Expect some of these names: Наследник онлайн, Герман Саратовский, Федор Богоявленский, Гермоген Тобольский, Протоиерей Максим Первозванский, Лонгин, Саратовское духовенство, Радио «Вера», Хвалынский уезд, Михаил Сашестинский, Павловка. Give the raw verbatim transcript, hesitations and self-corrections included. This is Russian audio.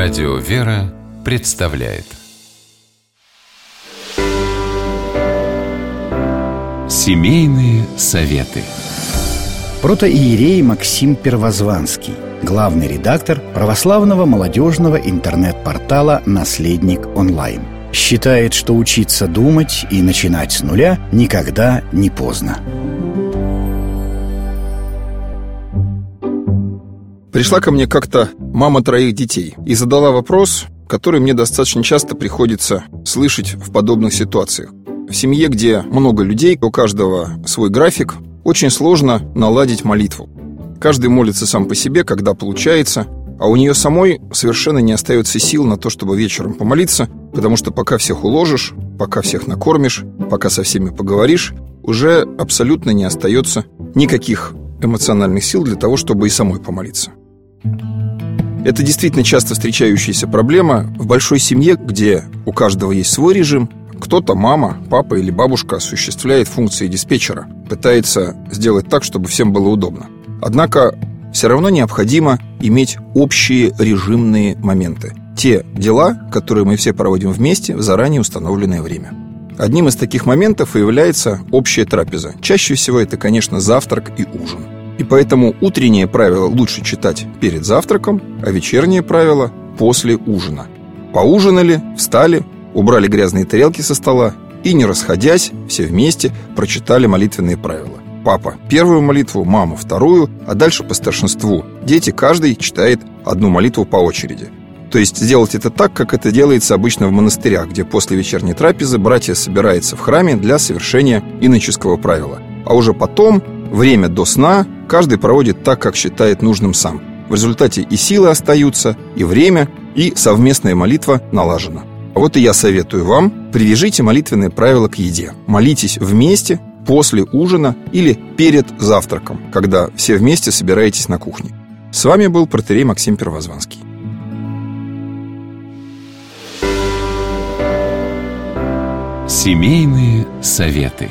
Радио «Вера» представляет Семейные советы. Протоиерей Максим Первозванский, главный редактор православного молодежного интернет-портала «Наследник онлайн», считает, что учиться думать и начинать с нуля никогда не поздно. Пришла ко мне как-то мама троих детей и задала вопрос, который мне достаточно часто приходится слышать в подобных ситуациях. В семье, где много людей, у каждого свой график, очень сложно наладить молитву. Каждый молится сам по себе, когда получается, а у нее самой совершенно не остается сил на то, чтобы вечером помолиться, потому что пока всех уложишь, пока всех накормишь, пока со всеми поговоришь, уже абсолютно не остается никаких эмоциональных сил для того, чтобы и самой помолиться. Это действительно часто встречающаяся проблема в большой семье, где у каждого есть свой режим. Кто-то, мама, папа или бабушка, осуществляет функции диспетчера, пытается сделать так, чтобы всем было удобно. Однако все равно необходимо иметь общие режимные моменты. Те дела, которые мы все проводим вместе в заранее установленное время. Одним из таких моментов и является общая трапеза. Чаще всего это, конечно, завтрак и ужин. И поэтому утреннее правило лучше читать перед завтраком, а вечернее правило после ужина. Поужинали, встали, убрали грязные тарелки со стола и, не расходясь, все вместе прочитали молитвенные правила. Папа первую молитву, мама вторую, а дальше по старшинству. Дети каждый читает одну молитву по очереди. То есть сделать это так, как это делается обычно в монастырях, где после вечерней трапезы братья собираются в храме для совершения иноческого правила. А уже потом, время до сна, каждый проводит так, как считает нужным сам. В результате и силы остаются, и время, и совместная молитва налажена. А вот и я советую вам, привяжите молитвенные правила к еде. Молитесь вместе после ужина или перед завтраком, когда все вместе собираетесь на кухне. С вами был протоиерей Максим Первозванский. Семейные советы.